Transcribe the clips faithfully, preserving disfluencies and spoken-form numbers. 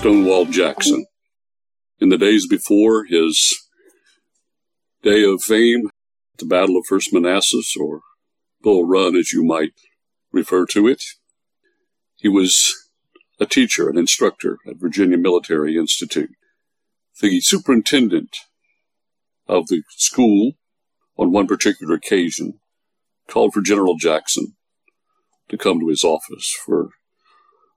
Stonewall Jackson. In the days before his day of fame, the Battle of First Manassas, or Bull Run as you might refer to it, he was a teacher, an instructor at Virginia Military Institute, the superintendent of the school. On one particular occasion, called for General Jackson to come to his office for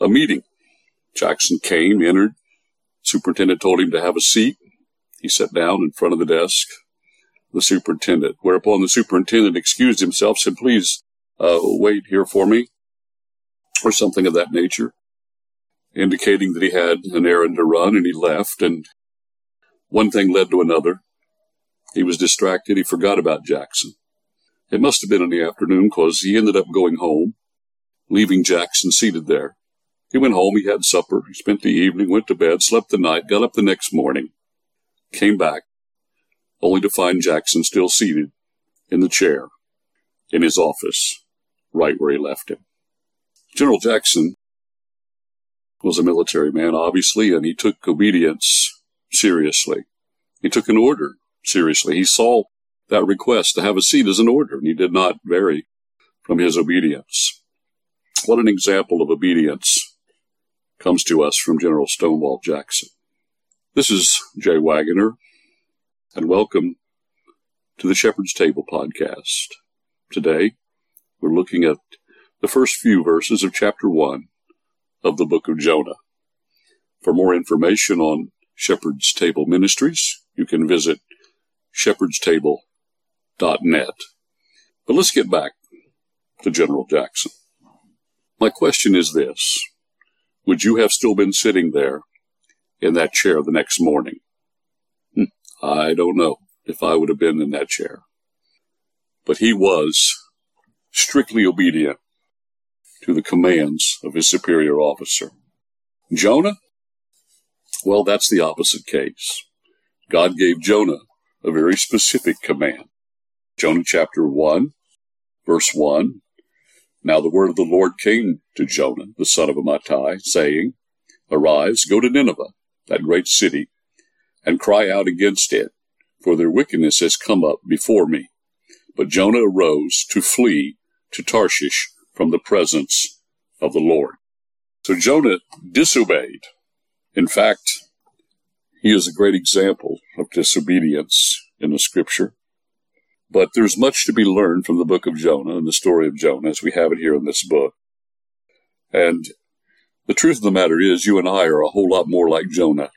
a meeting. Jackson came, entered. Superintendent told him to have a seat. He sat down in front of the desk, the superintendent, whereupon the superintendent excused himself, said, please uh, wait here for me, or something of that nature, indicating that he had an errand to run, and he left, and one thing led to another. He was distracted. He forgot about Jackson. It must have been in the afternoon, because he ended up going home, leaving Jackson seated there. He went home. He had supper. He spent the evening, went to bed, slept the night, got up the next morning, came back, only to find Jackson still seated in the chair in his office, right where he left him. General Jackson was a military man, obviously, and he took obedience seriously. He took an order seriously. He saw that request to have a seat as an order, and he did not vary from his obedience. What an example of obedience comes to us from General Stonewall Jackson. This is Jay Wagoner, and welcome to the Shepherd's Table podcast. Today, we're looking at the first few verses of chapter one of the Book of Jonah. For more information on Shepherd's Table Ministries, you can visit shepherds table dot net. But let's get back to General Jackson. My question is this: would you have still been sitting there in that chair the next morning? Hmm, I don't know if I would have been in that chair. But he was strictly obedient to the commands of his superior officer. Jonah? Well, that's the opposite case. God gave Jonah a very specific command. Jonah chapter one, verse one. Now the word of the Lord came to Jonah, the son of Amittai, saying, Arise, go to Nineveh, that great city, and cry out against it, for their wickedness has come up before me. But Jonah arose to flee to Tarshish from the presence of the Lord. So Jonah disobeyed. In fact, he is a great example of disobedience in the scripture. But there's much to be learned from the book of Jonah and the story of Jonah as we have it here in this book. And the truth of the matter is, you and I are a whole lot more like Jonah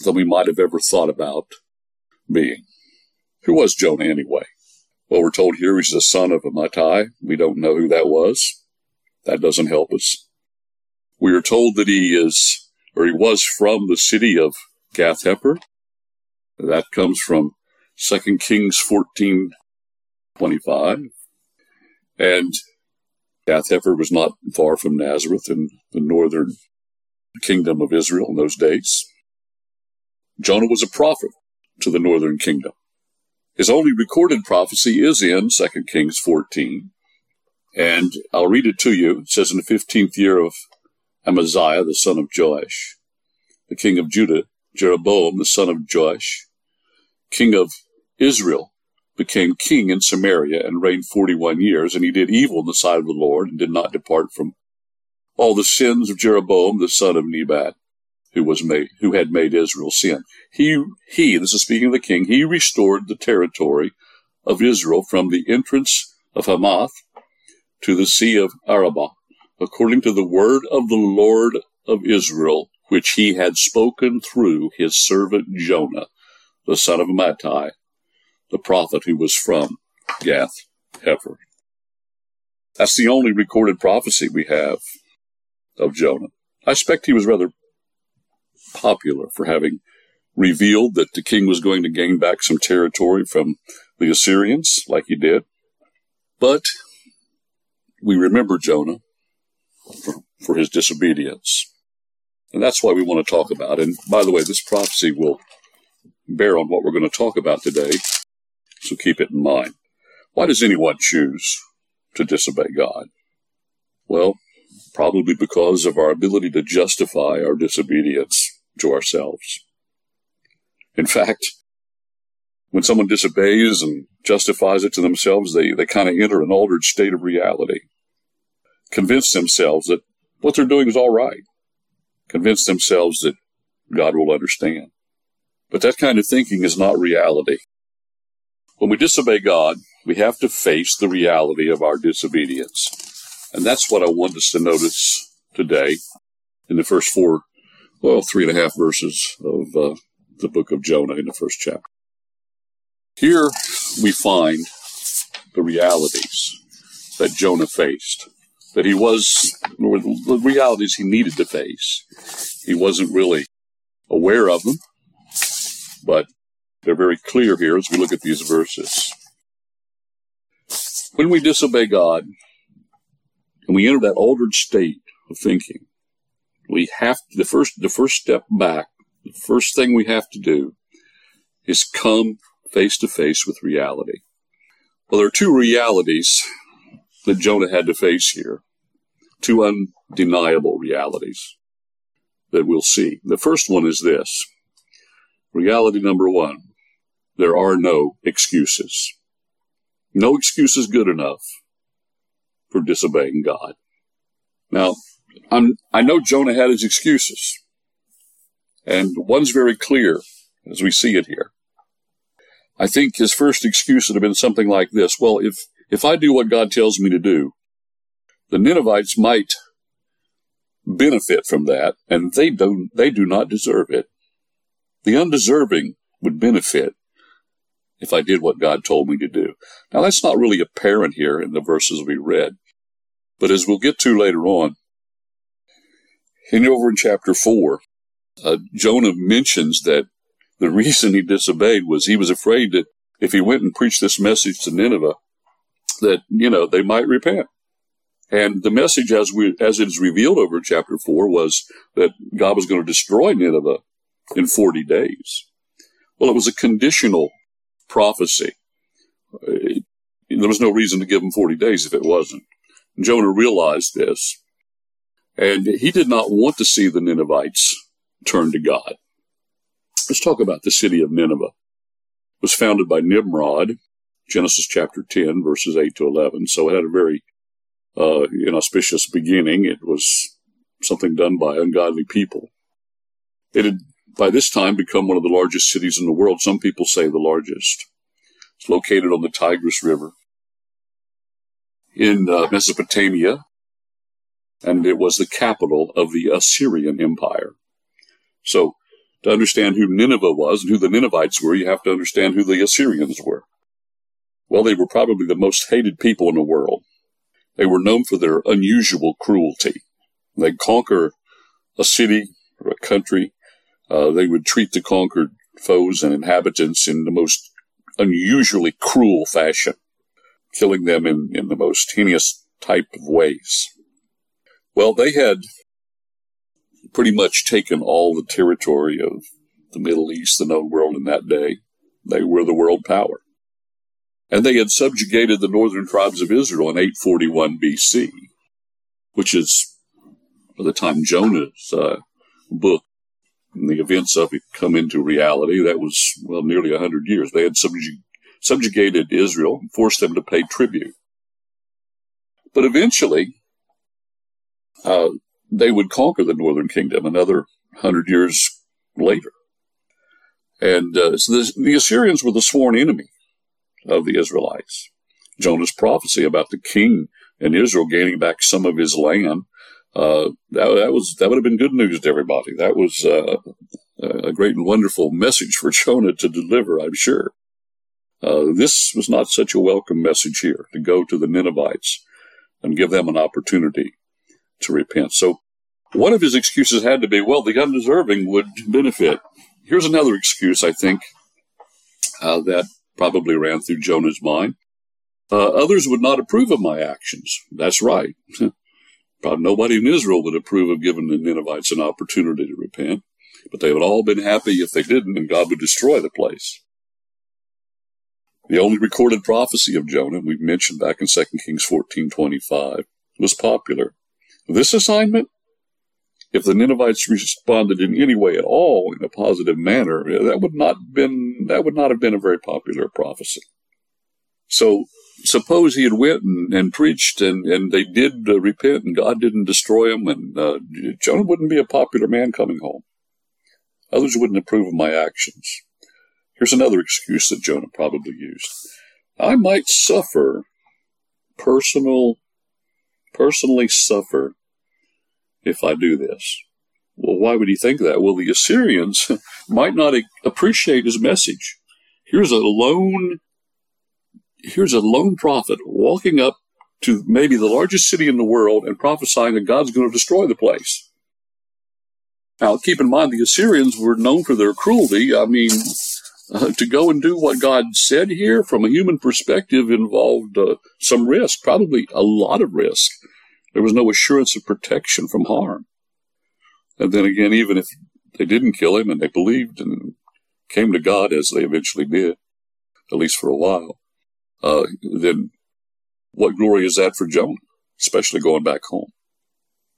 than we might have ever thought about being. Who was Jonah anyway? Well, we're told here he's the son of Amittai. We don't know who that was. That doesn't help us. We are told that he is, or he was from the city of Gath-Hepher. That comes from Second Kings fourteen twenty-five. And Gath-Hepher was not far from Nazareth in the northern kingdom of Israel in those days. Jonah was a prophet to the northern kingdom. His only recorded prophecy is in Second Kings fourteen. And I'll read it to you. It says, in the fifteenth year of Amaziah, the son of Joash, the king of Judah, Jeroboam, the son of Joash, king of Israel, became king in Samaria and reigned forty-one years, and he did evil in the sight of the Lord and did not depart from all the sins of Jeroboam, the son of Nebat, who was made, who had made Israel sin. He, he, this is speaking of the king, he restored the territory of Israel from the entrance of Hamath to the sea of Arabah, according to the word of the Lord of Israel, which he had spoken through his servant Jonah, the son of Amittai, the prophet who was from Gath-Hepher. That's the only recorded prophecy we have of Jonah. I expect he was rather popular for having revealed that the king was going to gain back some territory from the Assyrians, like he did. But we remember Jonah for, for his disobedience. And that's why we want to talk about it. And by the way, this prophecy will bear on what we're going to talk about today, so keep it in mind. Why does anyone choose to disobey God? Well, probably because of our ability to justify our disobedience to ourselves. In fact, when someone disobeys and justifies it to themselves, they, they kind of enter an altered state of reality, convince themselves that what they're doing is all right, convince themselves that God will understand. But that kind of thinking is not reality. When we disobey God, we have to face the reality of our disobedience. And that's what I want us to notice today in the first four, well, three and a half verses of uh, the book of Jonah in the first chapter. Here we find the realities that Jonah faced, that he was, or the realities he needed to face. He wasn't really aware of them, but they're very clear here as we look at these verses. When we disobey God, and we enter that altered state of thinking, we have to, the first, the first step back, the first thing we have to do is come face to face with reality. Well, there are two realities that Jonah had to face here, two undeniable realities that we'll see. The first one is this. Reality number one, there are no excuses. No excuse is good enough for disobeying God. Now, I'm, I know Jonah had his excuses, and one's very clear as we see it here. I think his first excuse would have been something like this. Well, if, if I do what God tells me to do, the Ninevites might benefit from that, and they don't, they do not deserve it. The undeserving would benefit if I did what God told me to do. Now, that's not really apparent here in the verses we read, but as we'll get to later on, and over in chapter four, uh, Jonah mentions that the reason he disobeyed was he was afraid that if he went and preached this message to Nineveh, that, you know, they might repent. And the message as we, as it is revealed over in chapter four was that God was going to destroy Nineveh in forty days. Well, it was a conditional prophecy. It, there was no reason to give him forty days if it wasn't. Jonah realized this, and he did not want to see the Ninevites turn to God. Let's talk about the city of Nineveh. It was founded by Nimrod, Genesis chapter ten, verses eight to eleven. So it had a very uh, inauspicious beginning. It was something done by ungodly people. It had, by this time, become one of the largest cities in the world. Some people say the largest. It's located on the Tigris River in uh, Mesopotamia, and it was the capital of the Assyrian Empire. So, to understand who Nineveh was and who the Ninevites were, you have to understand who the Assyrians were. Well, they were probably the most hated people in the world. They were known for their unusual cruelty. They'd conquer a city or a country. Uh, they would treat the conquered foes and inhabitants in the most unusually cruel fashion, killing them in, in the most heinous type of ways. Well, they had pretty much taken all the territory of the Middle East, the known world in that day. They were the world power. And they had subjugated the northern tribes of Israel in eight forty-one B C, which is by the time Jonah's uh, book and the events of it come into reality. That was, well, nearly one hundred years. They had subjug- subjugated Israel and forced them to pay tribute. But eventually, uh, they would conquer the northern kingdom another one hundred years later. And uh, so the, the Assyrians were the sworn enemy of the Israelites. Jonah's prophecy about the king and Israel gaining back some of his land, Uh, that, that was that would have been good news to everybody. That was uh, a great and wonderful message for Jonah to deliver, I'm sure. Uh, this was not such a welcome message here, to go to the Ninevites and give them an opportunity to repent. So one of his excuses had to be, well, the undeserving would benefit. Here's another excuse, I think, uh, that probably ran through Jonah's mind. Uh, others would not approve of my actions. That's right. Probably nobody in Israel would approve of giving the Ninevites an opportunity to repent, but they would all have been happy if they didn't, and God would destroy the place. The only recorded prophecy of Jonah, we've mentioned back in Second Kings fourteen twenty-five, was popular. This assignment, if the Ninevites responded in any way at all in a positive manner, that would not been that would not have been a very popular prophecy. So suppose he had went and, and preached and, and they did uh, repent and God didn't destroy them, and uh, Jonah wouldn't be a popular man coming home. Others wouldn't approve of my actions. Here's another excuse that Jonah probably used. I might suffer, personal, personally suffer if I do this. Well, why would he think that? Well, the Assyrians might not appreciate his message. Here's a lone, here's a lone prophet walking up to maybe the largest city in the world and prophesying that God's going to destroy the place. Now, keep in mind, the Assyrians were known for their cruelty. I mean, uh, to go and do what God said here from a human perspective involved uh, some risk, probably a lot of risk. There was no assurance of protection from harm. And then again, even if they didn't kill him and they believed and came to God, as they eventually did, at least for a while, uh, then what glory is that for Jonah, especially going back home?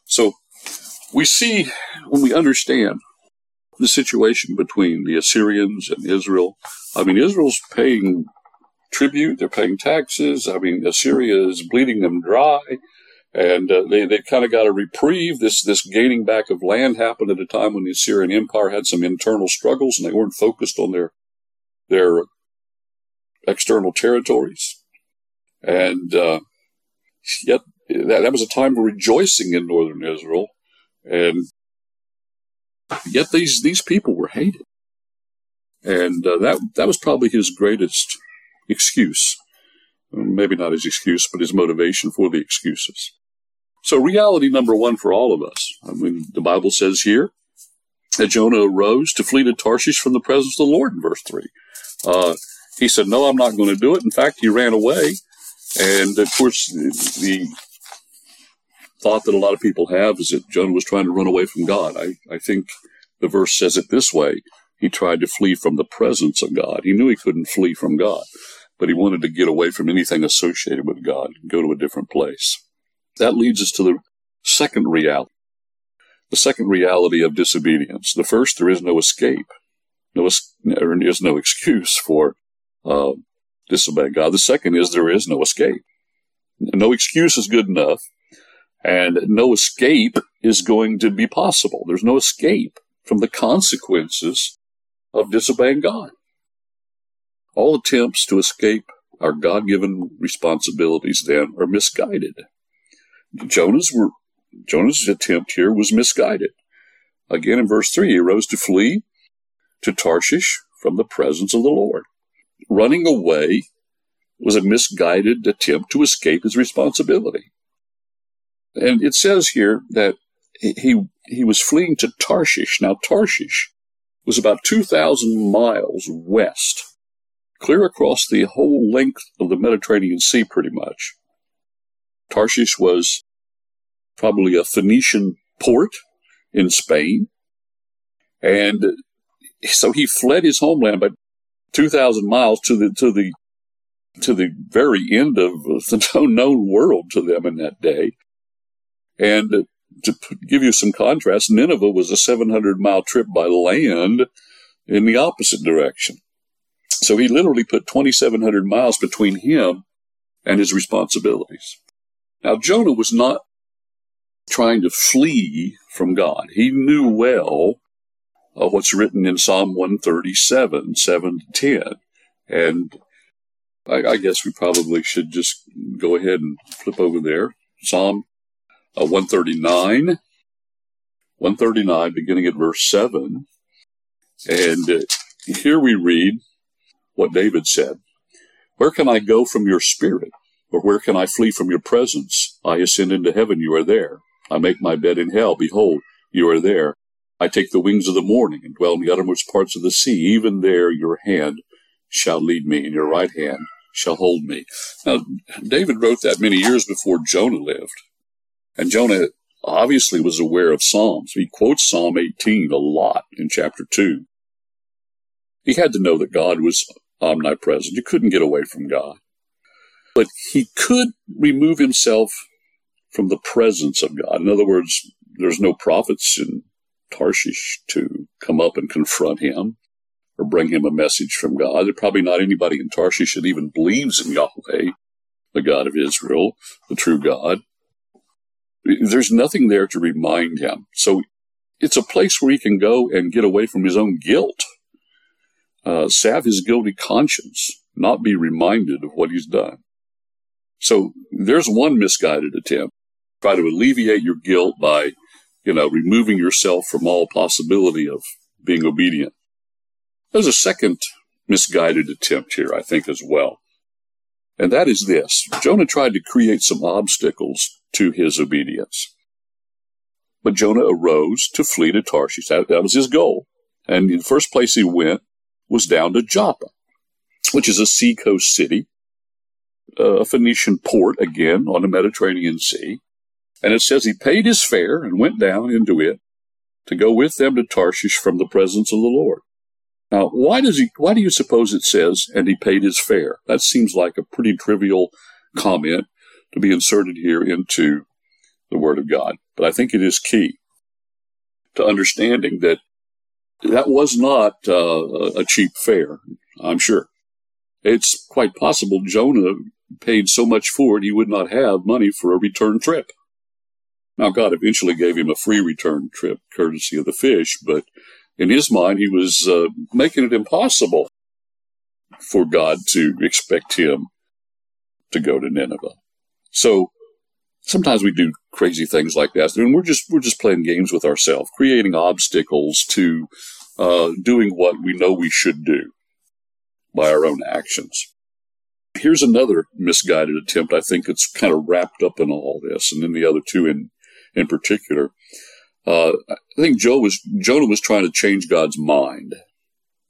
So we see, when we understand the situation between the Assyrians and Israel, I mean, Israel's paying tribute, they're paying taxes. I mean, Assyria is bleeding them dry. And uh, they, they kind of got a reprieve. This this gaining back of land happened at a time when the Assyrian Empire had some internal struggles, and they weren't focused on their their external territories. And uh, yet, that, that was a time of rejoicing in northern Israel. And yet, these these people were hated. And uh, that that was probably his greatest excuse. Maybe not his excuse, but his motivation for the excuses. So reality number one for all of us. I mean, the Bible says here that Jonah arose to flee to Tarshish from the presence of the Lord in verse three. Uh, he said, no, I'm not going to do it. In fact, he ran away. And of course, the thought that a lot of people have is that Jonah was trying to run away from God. I, I think the verse says it this way. He tried to flee from the presence of God. He knew he couldn't flee from God, but he wanted to get away from anything associated with God and go to a different place. That leads us to the second reality, the second reality of disobedience. The first, there is no escape, no, there is no excuse for uh, disobeying God. The second is there is no escape. No excuse is good enough, and no escape is going to be possible. There's no escape from the consequences of disobeying God. All attempts to escape our God-given responsibilities, then, are misguided. Jonah's, were, Jonah's attempt here was misguided. Again, in verse three, he rose to flee to Tarshish from the presence of the Lord. Running away was a misguided attempt to escape his responsibility. And it says here that he, he was fleeing to Tarshish. Now, Tarshish was about two thousand miles west, clear across the whole length of the Mediterranean Sea, pretty much. Tarshish was probably a Phoenician port in Spain. And so he fled his homeland by two thousand miles to the, to the, to the very end of the known world to them in that day. And to give you some contrast, Nineveh was a seven hundred mile trip by land in the opposite direction. So he literally put twenty-seven hundred miles between him and his responsibilities. Now, Jonah was not trying to flee from God. He knew well uh, what's written in Psalm one thirty-seven, seven to ten. And I, I guess we probably should just go ahead and flip over there. Psalm uh, one thirty-nine, one thirty-nine, beginning at verse seven. And uh, here we read what David said. Where can I go from your spirit? Or where can I flee from your presence? I ascend into heaven, you are there. I make my bed in hell, behold, you are there. I take the wings of the morning and dwell in the uttermost parts of the sea. Even there your hand shall lead me, and your right hand shall hold me. Now, David wrote that many years before Jonah lived. And Jonah obviously was aware of Psalms. He quotes Psalm eighteen a lot in chapter two. He had to know that God was omnipresent. You couldn't get away from God. But he could remove himself from the presence of God. In other words, there's no prophets in Tarshish to come up and confront him or bring him a message from God. There's probably not anybody in Tarshish that even believes in Yahweh, the God of Israel, the true God. There's nothing there to remind him. So it's a place where he can go and get away from his own guilt, uh, salve his guilty conscience, not be reminded of what he's done. So there's one misguided attempt. Try to alleviate your guilt by, you know, removing yourself from all possibility of being obedient. There's a second misguided attempt here, I think, as well. And that is this. Jonah tried to create some obstacles to his obedience. But Jonah arose to flee to Tarshish. That, that was his goal. And the first place he went was down to Joppa, which is a seacoast city, a Phoenician port, again, on the Mediterranean Sea. And it says he paid his fare and went down into it to go with them to Tarshish from the presence of the Lord. Now, why does he? Why do you suppose it says, and he paid his fare? That seems like a pretty trivial comment to be inserted here into the Word of God. But I think it is key to understanding that that was not uh, a cheap fare, I'm sure. It's quite possible Jonah paid so much for it he would not have money for a return trip. Now, God eventually gave him a free return trip, courtesy of the fish, but in his mind, he was uh, making it impossible for God to expect him to go to Nineveh. So sometimes we do crazy things like that. I mean, we're just we're just playing games with ourselves, creating obstacles to uh, doing what we know we should do by our own actions. Here's another misguided attempt. I think it's kind of wrapped up in all this, and then the other two in in particular. Uh, I think Joe was, Jonah was trying to change God's mind.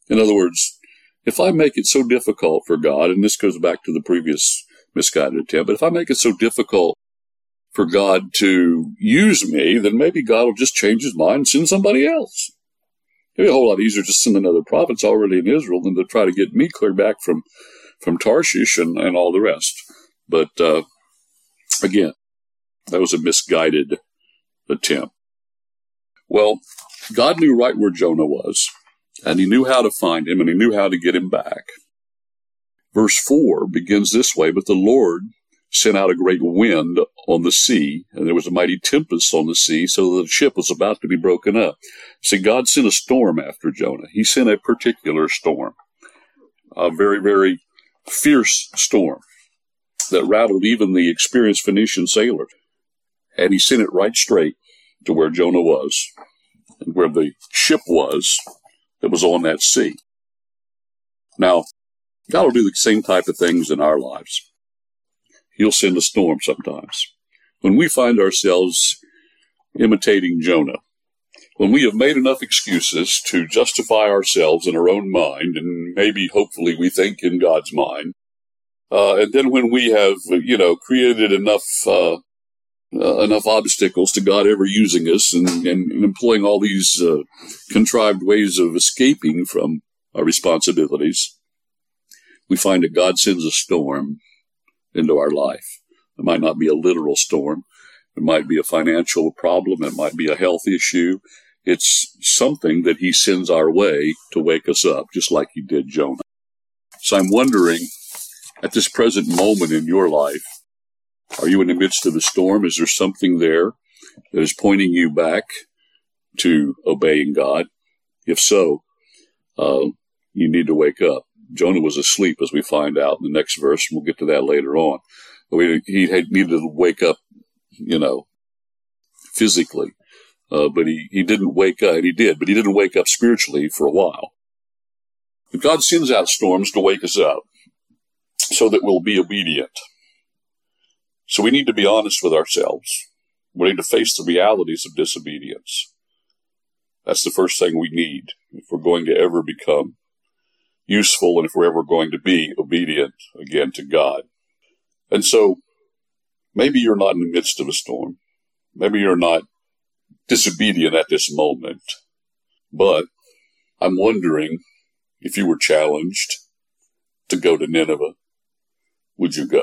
In other words, if I make it so difficult for God, and this goes back to the previous misguided attempt, but if I make it so difficult for God to use me, then maybe God will just change his mind and send somebody else. It'd be a whole lot easier to send another prophet's already in Israel than to try to get me clear back from, from Tarshish and, and all the rest. But uh, again, that was a misguided attempt. Well, God knew right where Jonah was, and he knew how to find him, and he knew how to get him back. Verse four begins this way, "But the Lord sent out a great wind on the sea, and there was a mighty tempest on the sea, so that the ship was about to be broken up." See, God sent a storm after Jonah. He sent a particular storm, a very, very fierce storm that rattled even the experienced Phoenician sailors, and he sent it right straight to where Jonah was and where the ship was that was on that sea. Now, God will do the same type of things in our lives. He'll send a storm sometimes. When we find ourselves imitating Jonah, when we have made enough excuses to justify ourselves in our own mind, and maybe, hopefully, we think in God's mind, uh, and then when we have, you know, created enough uh, Uh, enough obstacles to God ever using us and, and employing all these uh, contrived ways of escaping from our responsibilities, we find that God sends a storm into our life. It might not be a literal storm. It might be a financial problem. It might be a health issue. It's something that he sends our way to wake us up, just like he did Jonah. So I'm wondering, at this present moment in your life, are you in the midst of the storm? Is there something there that is pointing you back to obeying God? If so, uh, you need to wake up. Jonah was asleep, as we find out in the next verse. We'll get to that later on. We, he had needed to wake up, you know, physically. Uh, but he, he didn't wake up. He did, but he didn't wake up spiritually for a while. But God sends out storms to wake us up so that we'll be obedient. So we need to be honest with ourselves. We need to face the realities of disobedience. That's the first thing we need if we're going to ever become useful and if we're ever going to be obedient again to God. And so maybe you're not in the midst of a storm. Maybe you're not disobedient at this moment. But I'm wondering, if you were challenged to go to Nineveh, would you go?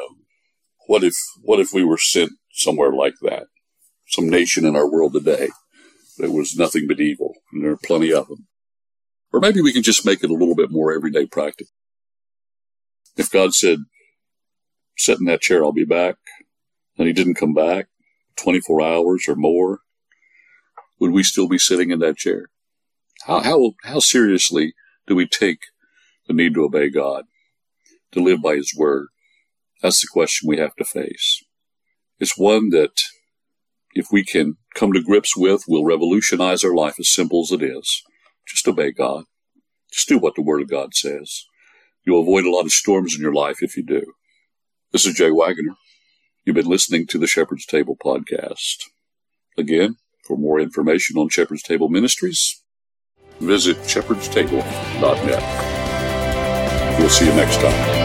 What if what if we were sent somewhere like that, some nation in our world today that was nothing but evil, and there are plenty of them. Or maybe we can just make it a little bit more everyday practice. If God said, sit in that chair, I'll be back, and he didn't come back twenty-four hours or more, would we still be sitting in that chair? How, how, how seriously do we take the need to obey God, to live by his word? That's the question we have to face. It's one that, if we can come to grips with, will revolutionize our life, as simple as it is. Just obey God. Just do what the Word of God says. You'll avoid a lot of storms in your life if you do. This is Jay Wagoner. You've been listening to the Shepherd's Table podcast. Again, for more information on Shepherd's Table Ministries, visit shepherds table dot net. We'll see you next time.